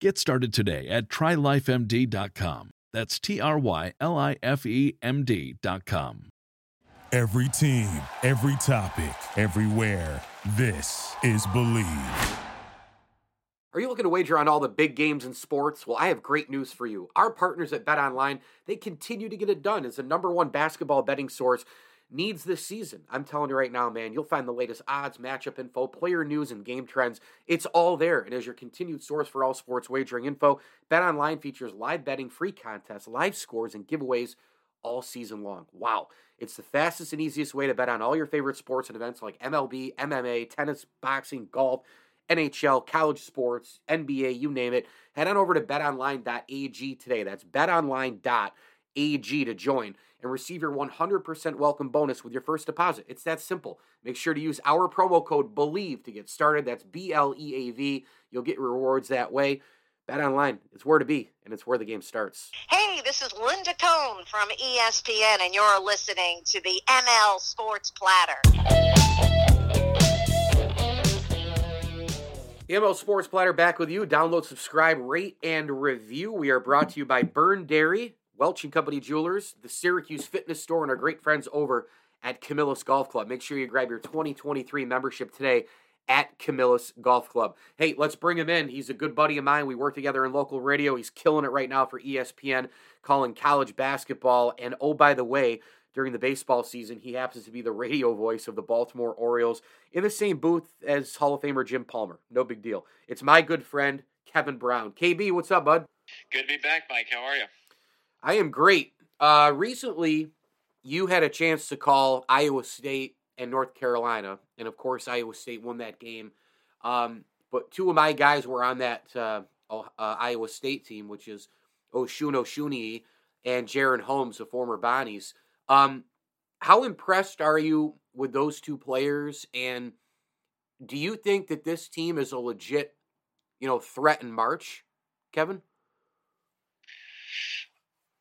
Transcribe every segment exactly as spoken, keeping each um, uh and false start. Get started today at Try Life M D dot com. That's T R Y L I F E M D dot com. Every team, every topic, everywhere. This is Believe. Are you looking to wager on all the big games in sports? Well, I have great news for you. Our partners at BetOnline, they continue to get it done as the number one basketball betting source needs this season. I'm telling you right now, man, you'll find the latest odds, matchup info, player news, and game trends. It's all there. And as your continued source for all sports wagering info, BetOnline features live betting, free contests, live scores, and giveaways all season long. Wow. It's the fastest and easiest way to bet on all your favorite sports and events like M L B, M M A, tennis, boxing, golf, N H L, college sports, N B A, you name it. Head on over to bet online dot a g today. That's bet online dot a g to join and receive your one hundred percent welcome bonus with your first deposit. It's that simple. Make sure to use our promo code BELIEVE to get started. That's B L E A V. You'll get rewards that way. Bet Online, it's where to be, and it's where the game starts. Hey, this is Linda Cohn from E S P N, and you're listening to the M L Sports Platter. The M L Sports Platter back with you. Download, subscribe, rate, and review. We are brought to you by Burn Dairy, Welch and Company Jewelers, the Syracuse Fitness Store, and our great friends over at Camillus Golf Club. Make sure you grab your twenty twenty-three membership today at Camillus Golf Club. Hey, let's bring him in. He's a good buddy of mine. We work together in local radio. He's killing it right now for E S P N, calling college basketball. And oh, by the way, during the baseball season, he happens to be the radio voice of the Baltimore Orioles in the same booth as Hall of Famer Jim Palmer. No big deal. It's my good friend, Kevin Brown. K B, what's up, bud? Good to be back, Mike. How are you? I am great. Uh, recently, you had a chance to call Iowa State and North Carolina, and of course, Iowa State won that game. Um, but two of my guys were on that uh, uh, Iowa State team, which is Osun Osunniyi and Jaren Holmes, the former Bonnies. Um, how impressed are you with those two players, and do you think that this team is a legit, you know, threat in March, Kevin?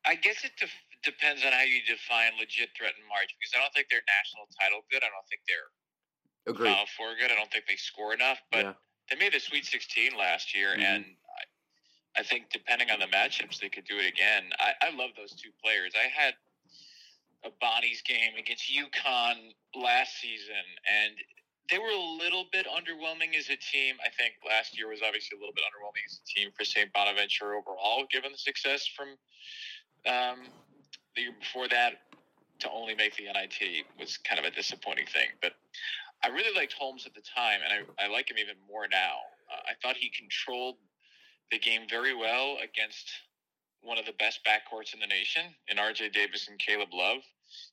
I guess it de- depends on how you define legit threat in March, because I don't think they're national title good. I don't think they're Agreed. Final Four good. I don't think they score enough, but yeah. They made the Sweet sixteen last year, mm-hmm. and I, I think depending on the matchups, they could do it again. I, I love those two players. I had a Bonnie's game against UConn last season, and they were a little bit underwhelming as a team. I think last year was obviously a little bit underwhelming as a team for Saint Bonaventure overall, given the success from um, the year before that. To only make the N I T was kind of a disappointing thing. But I really liked Holmes at the time, and I, I like him even more now. Uh, I thought he controlled the game very well against one of the best backcourts in the nation, in R J. Davis and Caleb Love.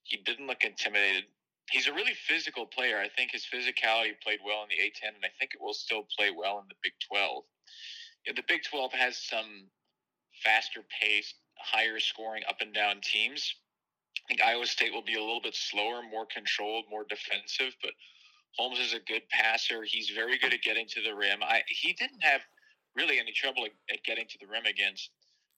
He didn't look intimidated. He's a really physical player. I think his physicality played well in the A ten, and I think it will still play well in the Big twelve. You know, the Big twelve has some faster-paced, higher-scoring, up-and-down teams. I think Iowa State will be a little bit slower, more controlled, more defensive, but Holmes is a good passer. He's very good at getting to the rim. I, he didn't have really any trouble at getting to the rim against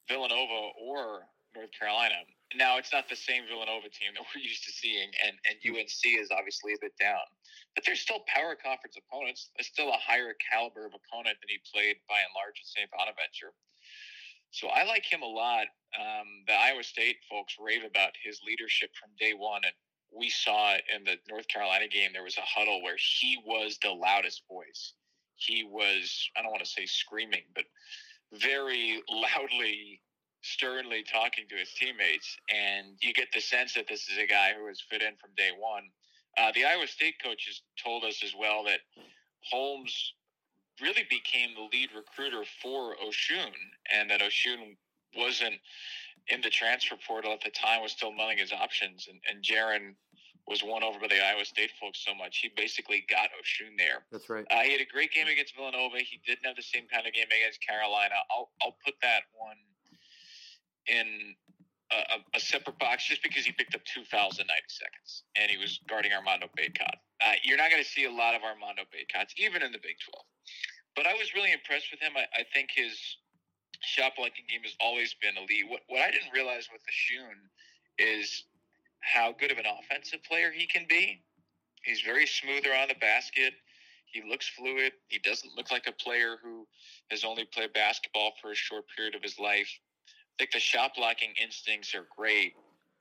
Villanova or North Carolina. Now, it's not the same Villanova team that we're used to seeing, and, and U N C is obviously a bit down. But they're still power conference opponents. It's still a higher caliber of opponent than he played by and large at Saint Bonaventure. So I like him a lot. Um, the Iowa State folks rave about his leadership from day one, and we saw it in the North Carolina game. There was a huddle where he was the loudest voice. He was, I don't want to say screaming, but very loudly sternly talking to his teammates, and you get the sense that this is a guy who was fit in from day one. Uh, the Iowa State coaches told us as well that Holmes really became the lead recruiter for Osun, and that Osun wasn't in the transfer portal at the time, was still mulling his options, and, and Jaren was won over by the Iowa State folks so much. He basically got Osun there. That's right. Uh, he had a great game against Villanova. He didn't have the same kind of game against Carolina. I'll I'll put that one in a, a separate box just because he picked up two fouls in ninety seconds, and he was guarding Armando Bacot. Uh, you're not going to see a lot of Armando Bacots, even in the Big twelve. But I was really impressed with him. I, I think his shot blocking game has always been elite. What, what I didn't realize with Osun is how good of an offensive player he can be. He's very smooth around the basket. He looks fluid. He doesn't look like a player who has only played basketball for a short period of his life. I think the shot blocking instincts are great,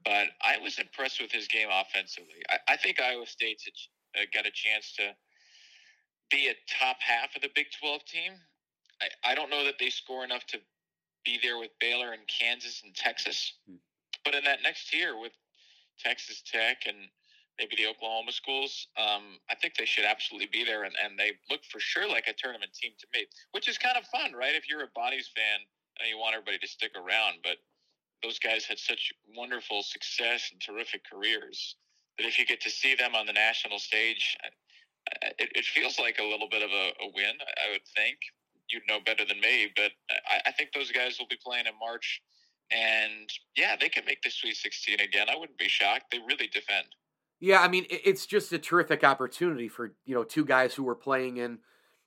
but I was impressed with his game offensively. I, I think Iowa State's a, uh, got a chance to be a top half of the Big twelve team. I, I don't know that they score enough to be there with Baylor and Kansas and Texas, but in that next tier with Texas Tech and maybe the Oklahoma schools, um, I think they should absolutely be there, and, and they look for sure like a tournament team to me, which is kind of fun, right? If you're a Bonnies fan, and you want everybody to stick around, but those guys had such wonderful success and terrific careers that if you get to see them on the national stage, it, it feels like a little bit of a, a win, I would think. You'd know better than me, but I, I think those guys will be playing in March. And, yeah, they could make the Sweet sixteen again. I wouldn't be shocked. They really defend. Yeah, I mean, it's just a terrific opportunity for, you know, two guys who were playing in,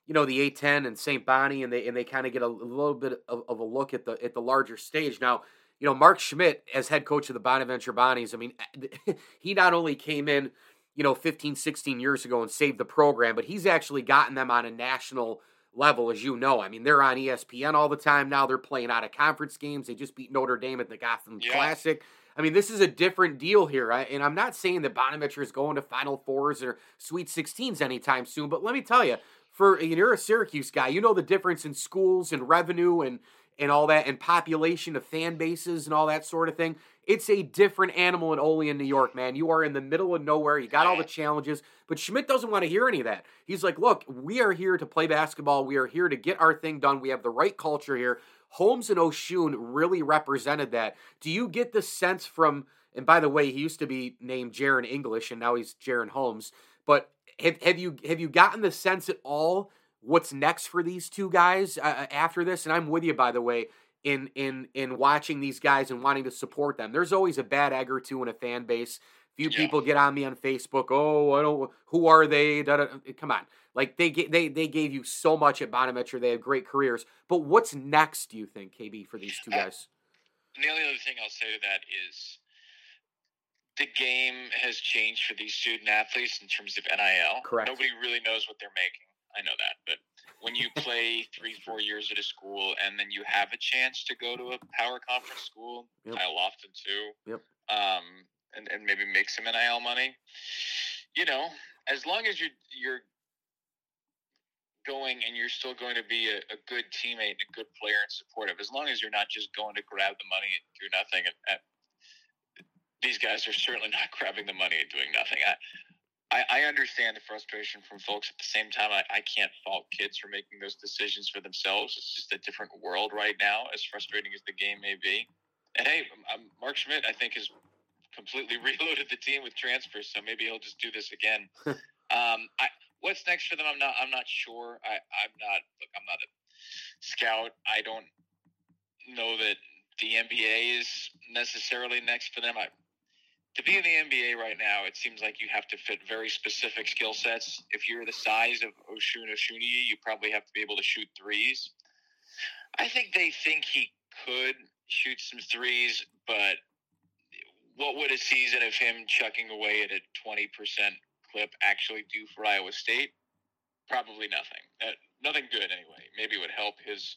you know, the A ten and Saint Bonnie, and they and they kind of get a, a little bit of, of a look at the at the larger stage. Now, you know, Mark Schmidt, as head coach of the Bonaventure Bonnies, I mean, he not only came in, you know, fifteen, sixteen years ago and saved the program, but he's actually gotten them on a national level, as you know. I mean, they're on E S P N all the time now. They're playing out of conference games. They just beat Notre Dame at the Gotham yeah. Classic. I mean, this is a different deal here. I, and I'm not saying that Bonaventure is going to Final Fours or Sweet sixteens anytime soon, but let me tell you, for you know, you're a Syracuse guy, you know the difference in schools and revenue and, and all that, and population of fan bases and all that sort of thing. It's a different animal in Olean, New York, man. You are in the middle of nowhere. You got all the challenges, but Schmidt doesn't want to hear any of that. He's like, look, we are here to play basketball. We are here to get our thing done. We have the right culture here. Holmes and Osun really represented that. Do you get the sense from, and by the way, he used to be named Jaren English, and now he's Jaren Holmes, but Have, have you have you gotten the sense at all what's next for these two guys uh, after this? And I'm with you, by the way, in in in watching these guys and wanting to support them. There's always a bad egg or two in a fan base. A few yeah. people get on me on Facebook. Oh, I don't. Who are they? Da, da, come on, like they they they gave you so much at Bonaventure. They have great careers, but what's next? Do you think, K B, for these two uh, guys? The only other thing I'll say to that is, the game has changed for these student athletes in terms of N I L. Correct. Nobody really knows what they're making. I know that. But when you play three, four years at a school and then you have a chance to go to a power conference school, yep. Kyle Lofton too, yep. um, and, and maybe make some N I L money, you know, as long as you're, you're going and you're still going to be a, a good teammate and a good player and supportive, as long as you're not just going to grab the money and do nothing at, at these guys are certainly not grabbing the money and doing nothing. I, I, I understand the frustration from folks. At the same time, I, I can't fault kids for making those decisions for themselves. It's just a different world right now, as frustrating as the game may be. And hey, I'm, Mark Schmidt, I think, has completely reloaded the team with transfers, so maybe he'll just do this again. um, I, what's next for them? I'm not. I'm not sure. I, I'm not. Look, I'm not a scout. I don't know that the N B A is necessarily next for them. I. To be in the N B A right now, it seems like you have to fit very specific skill sets. If you're the size of Osun Osunniyi, you probably have to be able to shoot threes. I think they think he could shoot some threes, but what would a season of him chucking away at a twenty percent clip actually do for Iowa State? Probably nothing. Uh, nothing good anyway. Maybe it would help his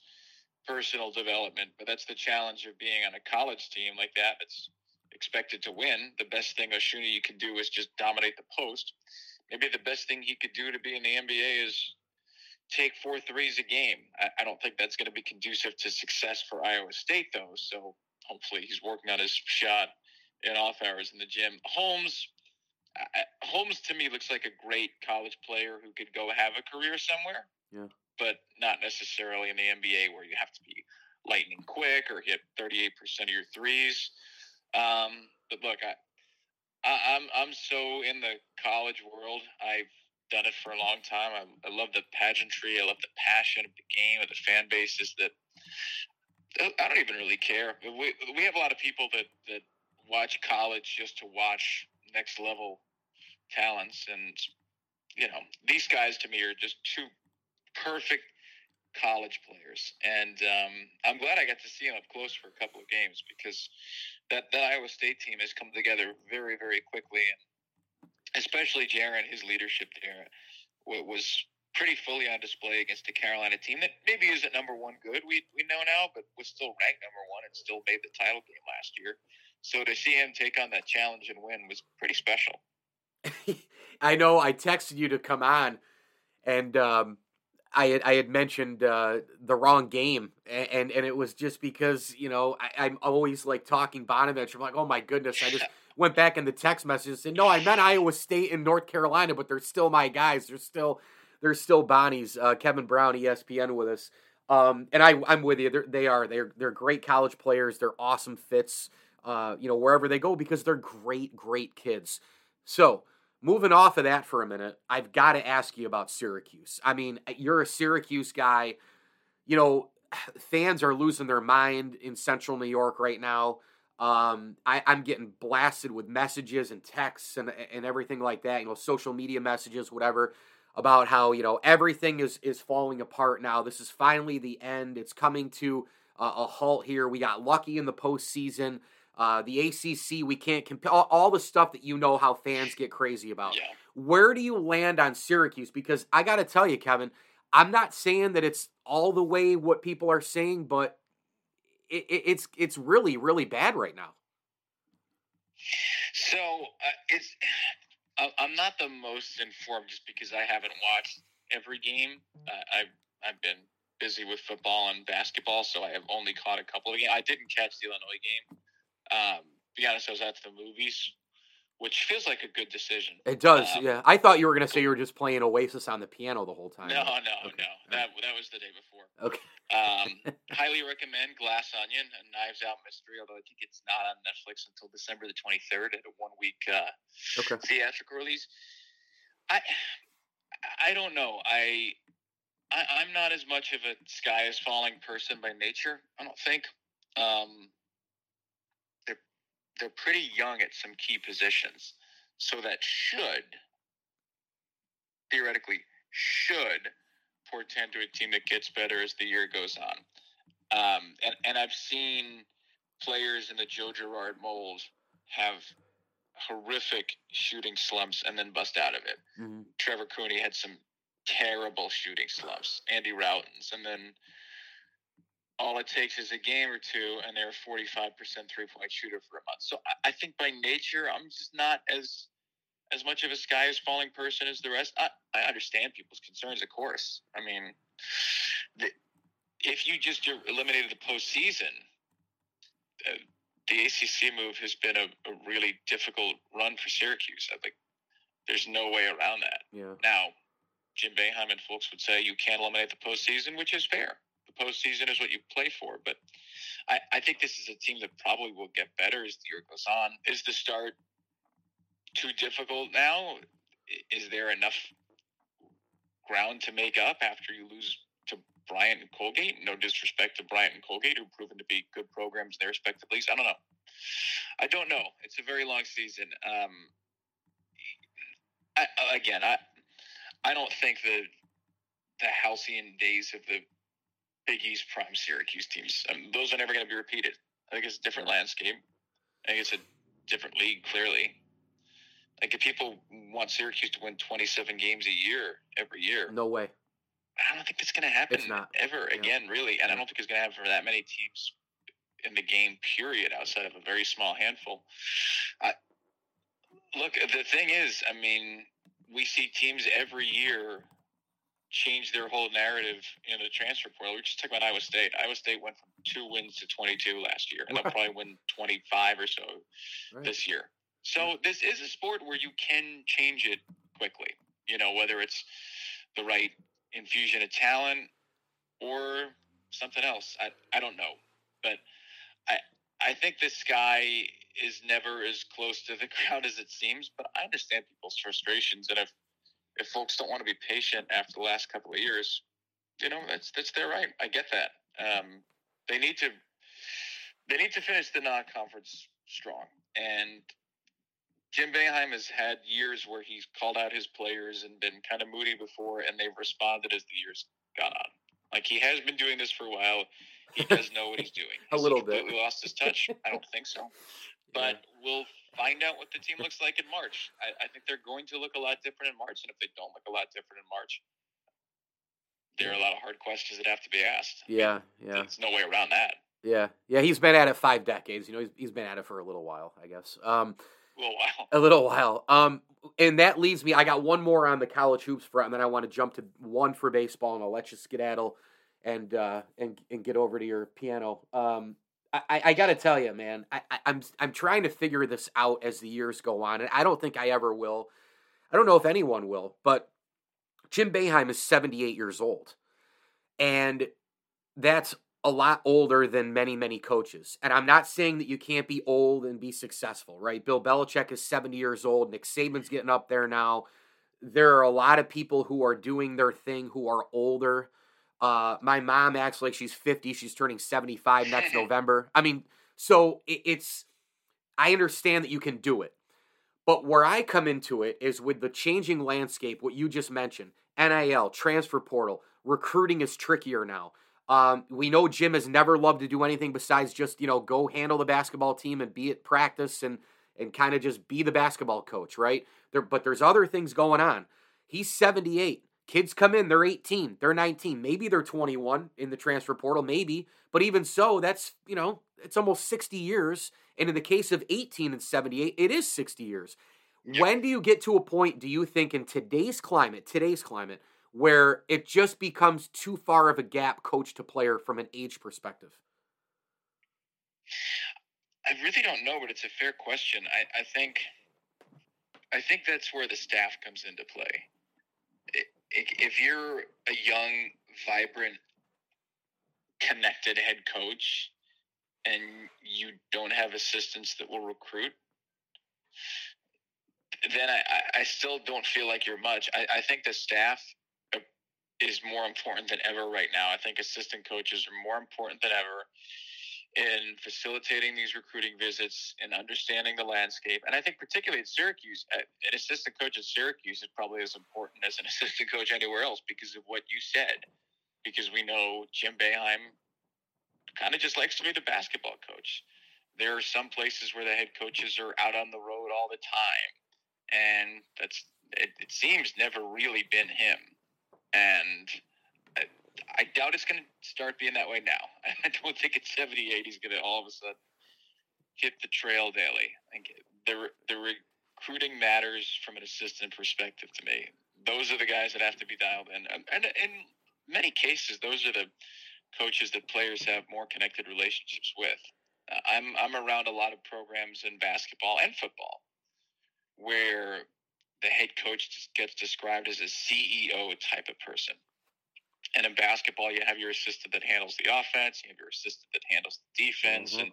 personal development, but that's the challenge of being on a college team like that. It's expected to win. The best thing Osunniyi could do is just dominate the post. Maybe the best thing he could do to be in the N B A is take four threes a game. I, I don't think that's going to be conducive to success for Iowa State, though. So hopefully he's working on his shot in off hours in the gym. Holmes, I, Holmes to me looks like a great college player who could go have a career somewhere, yeah. but not necessarily in the N B A where you have to be lightning quick or hit thirty-eight percent of your threes. Um, but look, I, I, I'm I'm so in the college world. I've done it for a long time. I, I love the pageantry. I love the passion of the game, of the fan bases that I don't even really care. We we have a lot of people that, that watch college just to watch next level talents. And, you know, these guys to me are just two perfect college players. And um, I'm glad I got to see them up close for a couple of games because that, that Iowa State team has come together very, very quickly. And especially Jaren, his leadership there was pretty fully on display against the Carolina team that maybe isn't number one good, we we know now, but was still ranked number one and still made the title game last year. So to see him take on that challenge and win was pretty special. I know I texted you to come on, and um, I, had, I had mentioned uh, the wrong game, and, and, and it was just because, you know, I, I'm always, like, talking Bonaventure. I'm like, oh, my goodness, I just went back in the text message and said, no, I meant Iowa State and North Carolina, but they're still my guys. They're still – They're still Bonnies. Uh, Kevin Brown, E S P N, with us, um, and I, I'm with you. They're, they are. They're they're great college players. They're awesome fits. Uh, you know, wherever they go, because they're great, great kids. So moving off of that for a minute, I've got to ask you about Syracuse. I mean, you're a Syracuse guy. You know, fans are losing their mind in Central New York right now. Um, I, I'm getting blasted with messages and texts and and everything like that. You know, social media messages, whatever, about how, you know, everything is, is falling apart now. This is finally the end. It's coming to uh, a halt here. We got lucky in the postseason. Uh, the A C C, we can't compare. All, all the stuff that you know how fans get crazy about. Yeah. Where do you land on Syracuse? Because I got to tell you, Kevin, I'm not saying that it's all the way what people are saying, but it, it, it's it's really, really bad right now. So, uh, it's... I'm not the most informed just because I haven't watched every game. Uh, I've, I've been busy with football and basketball, so I have only caught a couple of games. I didn't catch the Illinois game. Um, to be honest, I was at the movies, which feels like a good decision. It does, um, yeah. I thought you were going to say you were just playing Oasis on the piano the whole time. No, no, okay. no. That that was the day before. Okay. um, highly recommend Glass Onion, a Knives Out mystery, although I think it's not on Netflix until December the twenty-third at a one-week uh, okay. theatrical release. I I don't know. I, I, I'm not as much of a sky is falling person by nature, I don't think. Um They're pretty young at some key positions. So that should, theoretically, should portend to a team that gets better as the year goes on. Um, and, and I've seen players in the Joe Girard mold have horrific shooting slumps and then bust out of it. Mm-hmm. Trevor Cooney had some terrible shooting slumps. Andy Rautins. And then all it takes is a game or two, and they're a forty-five percent three-point shooter for a month. So I think by nature, I'm just not as as much of a sky-is-falling person as the rest. I, I understand people's concerns, of course. I mean, the, if you just eliminated the postseason, uh, the A C C move has been a, a really difficult run for Syracuse. I think there's no way around that. Yeah. Now, Jim Boeheim and folks would say you can't eliminate the postseason, which is fair. The postseason is what you play for, but I, I think this is a team that probably will get better as the year goes on. Is the start too difficult now? Is there enough ground to make up after you lose to Bryant and Colgate? No disrespect to Bryant and Colgate, who've proven to be good programs in their respective leagues. I don't know. I don't know. It's a very long season. Um, I, again, I I don't think the the halcyon days of the Big East prime Syracuse teams, um, those are never going to be repeated. I think it's a different landscape. I think it's a different league, clearly. Like, if people want Syracuse to win twenty-seven games a year, every year. No way. I don't think that's going to happen it's not. ever yeah. again, really. And I don't think it's going to happen for that many teams in the game, period, outside of a very small handful. I, look, the thing is, I mean, we see teams every year change their whole narrative in the transfer portal. We just talked about Iowa State. Iowa State went from two wins to twenty-two last year, and they'll probably win twenty-five or so right. this year. So this is a sport where you can change it quickly, you know, whether it's the right infusion of talent or something else. I, I don't know, but I, I think the sky is never as close to the ground as it seems, but I understand people's frustrations. And if, if folks don't want to be patient after the last couple of years, you know, that's, that's their right. I get that. Um, they need to, they need to finish the non-conference strong. And Jim Boeheim has had years where he's called out his players and been kind of moody before, and they've responded as the years got on. Like, he has been doing this for a while. He does know what he's doing. a he's little bit. Lost his touch? I don't think so. But yeah. We'll find out what the team looks like in March. I, I think they're going to look a lot different in March, and if they don't look a lot different in March, there are a lot of hard questions that have to be asked. Yeah, yeah. There's no way around that. Yeah, yeah. He's been at it five decades. You know, he's he's been at it for a little while, I guess. Um, a little while. A little while. Um, and that leaves me. I got one more on the college hoops front, and then I want to jump to one for baseball, and I'll let you skedaddle and uh, and and get over to your piano. Um, I, I got to tell you, man, I, I'm I'm trying to figure this out as the years go on, and I don't think I ever will. I don't know if anyone will, but Jim Boeheim is seventy-eight years old, and that's a lot older than many, many coaches. And I'm not saying that you can't be old and be successful, right? Bill Belichick is seventy years old. Nick Saban's getting up there now. There are a lot of people who are doing their thing who are older. Uh, my mom acts like she's fifty. She's turning seventy-five next November. I mean, so it, it's – I understand that you can do it. But where I come into it is with the changing landscape, what you just mentioned, N I L, transfer portal, recruiting is trickier now. Um, we know Jim has never loved to do anything besides just, you know, go handle the basketball team and be at practice and and kind of just be the basketball coach, right? There, but there's other things going on. He's seventy-eight. Kids come in, they're eighteen, they're nineteen, maybe they're twenty-one in the transfer portal, maybe. But even so, that's, you know, it's almost sixty years. And in the case of eighteen and seventy-eight, it is sixty years. Yep. When do you get to a point, do you think, in today's climate, today's climate, where it just becomes too far of a gap coach to player from an age perspective? I really don't know, but it's a fair question. I, I think I think that's where the staff comes into play. If you're a young, vibrant, connected head coach and you don't have assistants that will recruit, then I, I still don't feel like you're much. I, I think the staff is more important than ever right now. I think assistant coaches are more important than ever in facilitating these recruiting visits and understanding the landscape. And I think particularly at Syracuse, an assistant coach at Syracuse is probably as important as an assistant coach anywhere else because of what you said, because we know Jim Boeheim kind of just likes to be the basketball coach. There are some places where the head coaches are out on the road all the time, and that's it, it seems never really been him. And I, I doubt it's going to start being that way now. I don't think at seventy-eight he's going to all of a sudden hit the trail daily. I think the, the recruiting matters from an assistant perspective to me. Those are the guys that have to be dialed in. And in many cases, those are the coaches that players have more connected relationships with. Uh, I'm I'm around a lot of programs in basketball and football where the head coach gets described as a C E O type of person. And in basketball, you have your assistant that handles the offense, you have your assistant that handles the defense, mm-hmm. and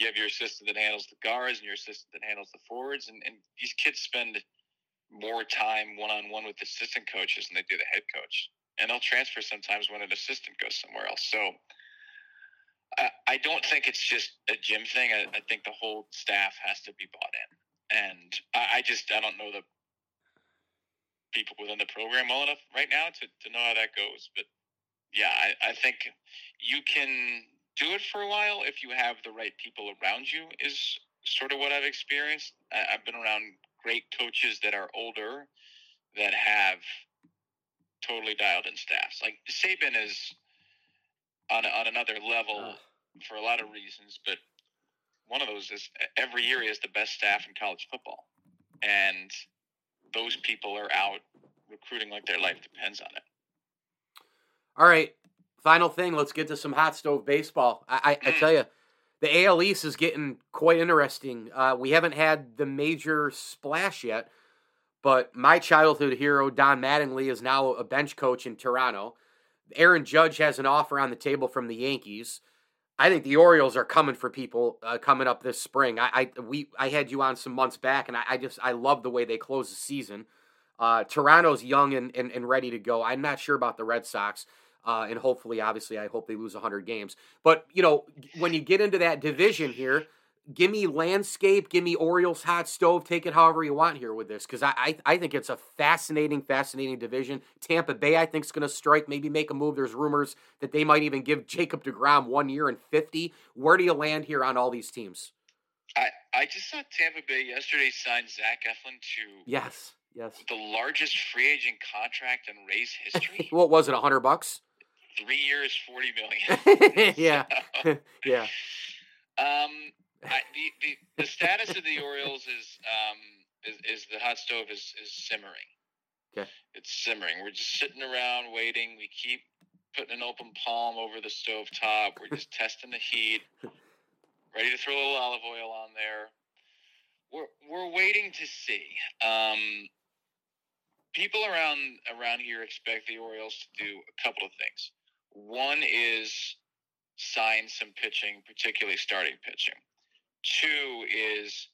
you have your assistant that handles the guards and your assistant that handles the forwards. And, and these kids spend more time one-on-one with assistant coaches than they do the head coach. And they'll transfer sometimes when an assistant goes somewhere else. So I, I don't think it's just a gym thing. I, I think the whole staff has to be bought in. And I, I just, I don't know the people within the program well enough right now to, to know how that goes. But yeah, I, I think you can do it for a while if you have the right people around you is sort of what I've experienced. I, I've been around great coaches that are older that have totally dialed in staffs. Like Saban is on a, on another level oh. for a lot of reasons, but one of those is every year he has the best staff in college football, and those people are out recruiting like their life depends on it. All right, final thing, let's get to some hot stove baseball. I, I, I tell you, the A L East is getting quite interesting. Uh, we haven't had the major splash yet, but my childhood hero, Don Mattingly, is now a bench coach in Toronto. Aaron Judge has an offer on the table from the Yankees. I think the Orioles are coming for people uh, coming up this spring. I, I we I had you on some months back, and I, I just I love the way they close the season. Uh, Toronto's young and, and, and ready to go. I'm not sure about the Red Sox, uh, and hopefully, obviously, I hope they lose one hundred games. But, you know, when you get into that division here, give me landscape, give me Orioles hot stove, take it however you want here with this, because I, I I think it's a fascinating, fascinating division. Tampa Bay, I think, is going to strike, maybe make a move. There's rumors that they might even give Jacob deGrom one year and fifty. Where do you land here on all these teams? I, I just saw Tampa Bay yesterday sign Zach Eflin to... Yes. Yes. The largest free agent contract in Rays history. What was it, a hundred bucks? Three years, forty million. Yeah, yeah. Um, I, the, the the status of the Orioles is um is, is the hot stove is, is simmering. Okay, it's simmering. We're just sitting around waiting. We keep putting an open palm over the stove top. We're just testing the heat. Ready to throw a little olive oil on there. We're we're waiting to see. Um. People around around here expect the Orioles to do a couple of things. One is sign some pitching, particularly starting pitching. Two is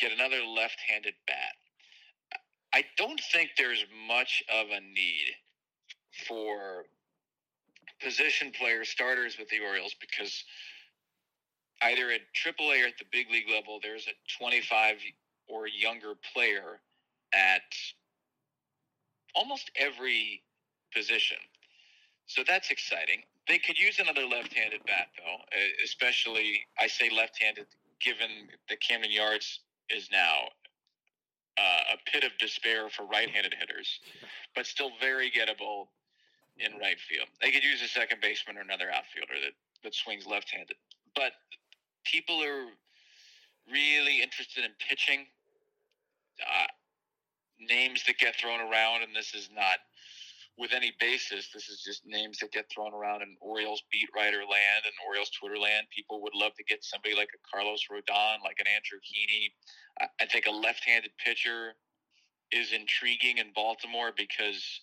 get another left-handed bat. I don't think there's much of a need for position player starters with the Orioles because either at triple A or at the big league level, there's a twenty-five or younger player at almost every position. So that's exciting. They could use another left-handed bat, though, especially, I say left-handed, given that Camden Yards is now uh, a pit of despair for right-handed hitters, but still very gettable in right field. They could use a second baseman or another outfielder that, that swings left-handed. But people are really interested in pitching. Uh, names that get thrown around, and this is not with any basis. This is just names that get thrown around in Orioles beat writer land and Orioles Twitter land. People would love to get somebody like a Carlos Rodon, like an Andrew Heaney. I think a left-handed pitcher is intriguing in Baltimore because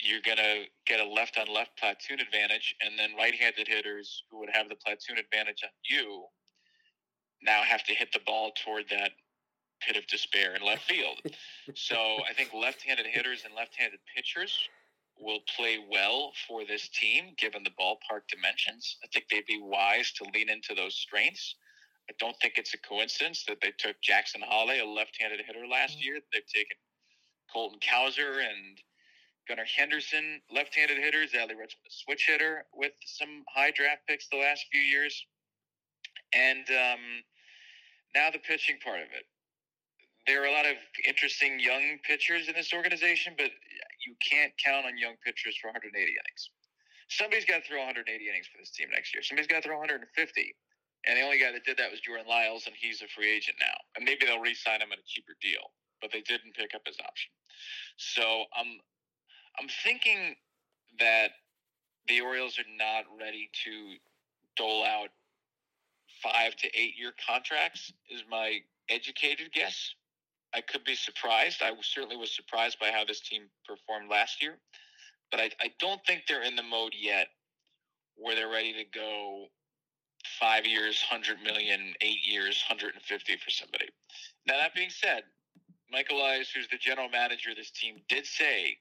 you're going to get a left-on-left platoon advantage, and then right-handed hitters who would have the platoon advantage on you now have to hit the ball toward that pit of despair in left field. So I think left-handed hitters and left-handed pitchers will play well for this team, given the ballpark dimensions. I think they'd be wise to lean into those strengths. I don't think it's a coincidence that they took Jackson Hale, a left-handed hitter, last year. They've taken Colton Cowser and Gunnar Henderson, left-handed hitters. Adley Rutschman, a switch hitter with some high draft picks the last few years. And um, now the pitching part of it. There are a lot of interesting young pitchers in this organization, but you can't count on young pitchers for one hundred eighty innings. Somebody's got to throw one hundred eighty innings for this team next year. Somebody's got to throw one hundred fifty. And the only guy that did that was Jordan Lyles, and he's a free agent now. And maybe they'll re-sign him at a cheaper deal, but they didn't pick up his option. So I'm, I'm thinking that the Orioles are not ready to dole out five- to eight-year contracts is my educated guess. I could be surprised. I certainly was surprised by how this team performed last year. But I, I don't think they're in the mode yet where they're ready to go five years, one hundred million dollars, eight years, one hundred fifty dollars for somebody. Now, that being said, Mike Elias, who's the general manager of this team, did say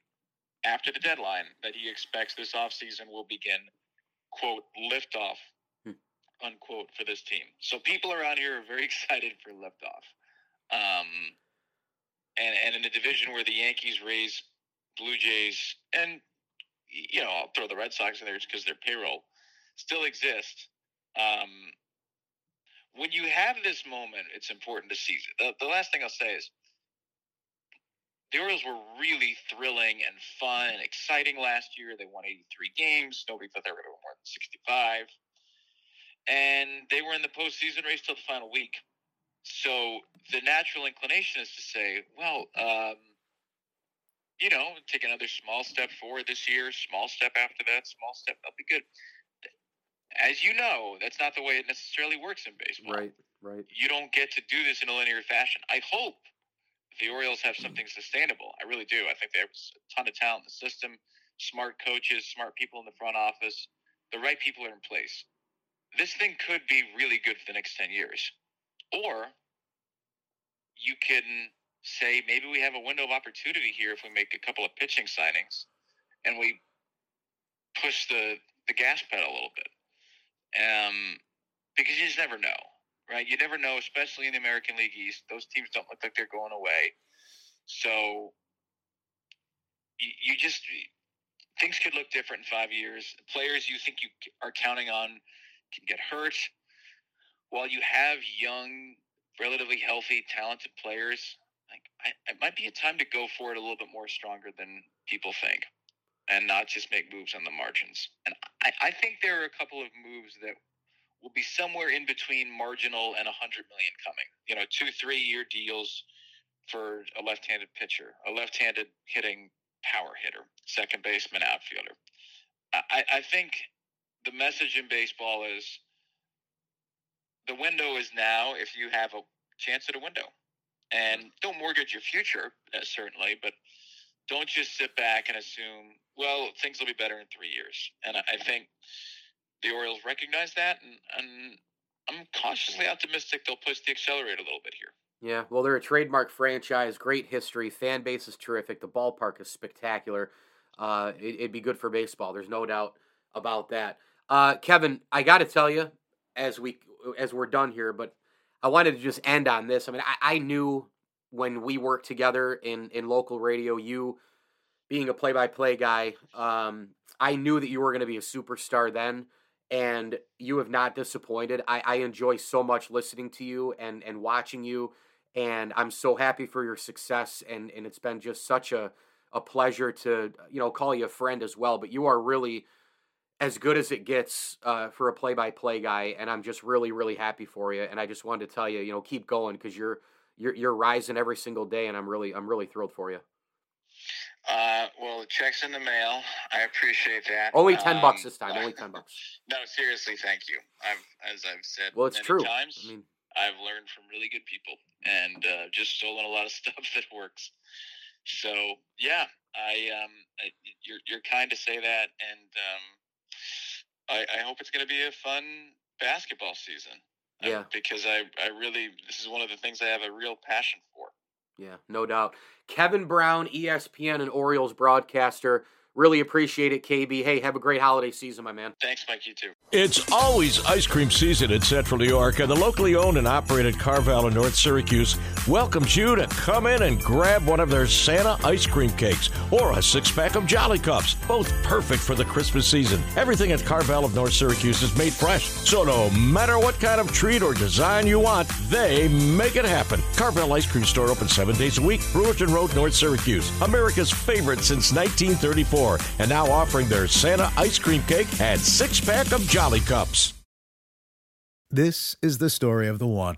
after the deadline that he expects this offseason will begin, quote, liftoff, unquote, for this team. So people around here are very excited for liftoff. Um, And, and in a division where the Yankees, Rays, Blue Jays, and, you know, I'll throw the Red Sox in there because their payroll still exists. Um, when you have this moment, it's important to seize it. The, the last thing I'll say is the Orioles were really thrilling and fun and exciting last year. They won eighty-three games. Nobody thought they were going to win more than sixty-five. And they were in the postseason race till the final week. So the natural inclination is to say, well, um, you know, take another small step forward this year, small step after that, small step. That'll be good. As you know, that's not the way it necessarily works in baseball. Right, right. You don't get to do this in a linear fashion. I hope the Orioles have something sustainable. I really do. I think there's a ton of talent in the system, smart coaches, smart people in the front office. The right people are in place. This thing could be really good for the next ten years. Or you can say, maybe we have a window of opportunity here if we make a couple of pitching signings and we push the, the gas pedal a little bit. Um, because you just never know, right? You never know, especially in the American League East. Those teams don't look like they're going away. So you, you just – things could look different in five years. Players you think you are counting on can get hurt. While you have young, relatively healthy, talented players, like I, it might be a time to go for it a little bit more stronger than people think, and not just make moves on the margins. And I, I think there are a couple of moves that will be somewhere in between marginal and one hundred million dollars coming. You know, two, three-year deals for a left-handed pitcher, a left-handed hitting power hitter, second baseman, outfielder. I, I think the message in baseball is the window is now if you have a chance at a window. And don't mortgage your future, certainly, but don't just sit back and assume, well, things will be better in three years. And I think the Orioles recognize that, and, and I'm cautiously optimistic they'll push the accelerator a little bit here. Yeah, well, they're a trademark franchise, great history, fan base is terrific, the ballpark is spectacular. Uh, it, it'd be good for baseball. There's no doubt about that. Uh, Kevin, I got to tell you, as, we, as we're done here, but I wanted to just end on this. I mean, I, I knew... when we worked together in, in local radio, you being a play-by-play guy, um, I knew that you were going to be a superstar then, and you have not disappointed. I, I enjoy so much listening to you and, and watching you, and I'm so happy for your success, and, and it's been just such a, a pleasure to, you know, call you a friend as well. But you are really as good as it gets uh, for a play-by-play guy, and I'm just really, really happy for you, and I just wanted to tell you, you know, keep going, because you're You're you're rising every single day, and I'm really I'm really thrilled for you. Uh, well, the check's in the mail. I appreciate that. Only ten um, bucks this time. Only ten bucks. No, seriously, thank you. I've as I've said well, it's many true. times. I mean, I've learned from really good people, and uh, just stolen a lot of stuff that works. So yeah, I um, I, you're you're kind to say that, and um, I I hope it's going to be a fun basketball season. Yeah, because I, I really, this is one of the things I have a real passion for. Yeah, no doubt. Kevin Brown, E S P N and Orioles broadcaster. Really appreciate it, K B. Hey, have a great holiday season, my man. Thanks, Mike. You too. It's always ice cream season in Central New York, and the locally owned and operated Carvel in North Syracuse welcomes you to come in and grab one of their Santa ice cream cakes or a six-pack of Jolly Cups, both perfect for the Christmas season. Everything at Carvel of North Syracuse is made fresh, so no matter what kind of treat or design you want, they make it happen. Carvel Ice Cream Store open seven days a week, Brewerton Road, North Syracuse. America's favorite since nineteen thirty-four. And now offering their Santa ice cream cake and six-pack of Jolly Cups. This is the story of the one.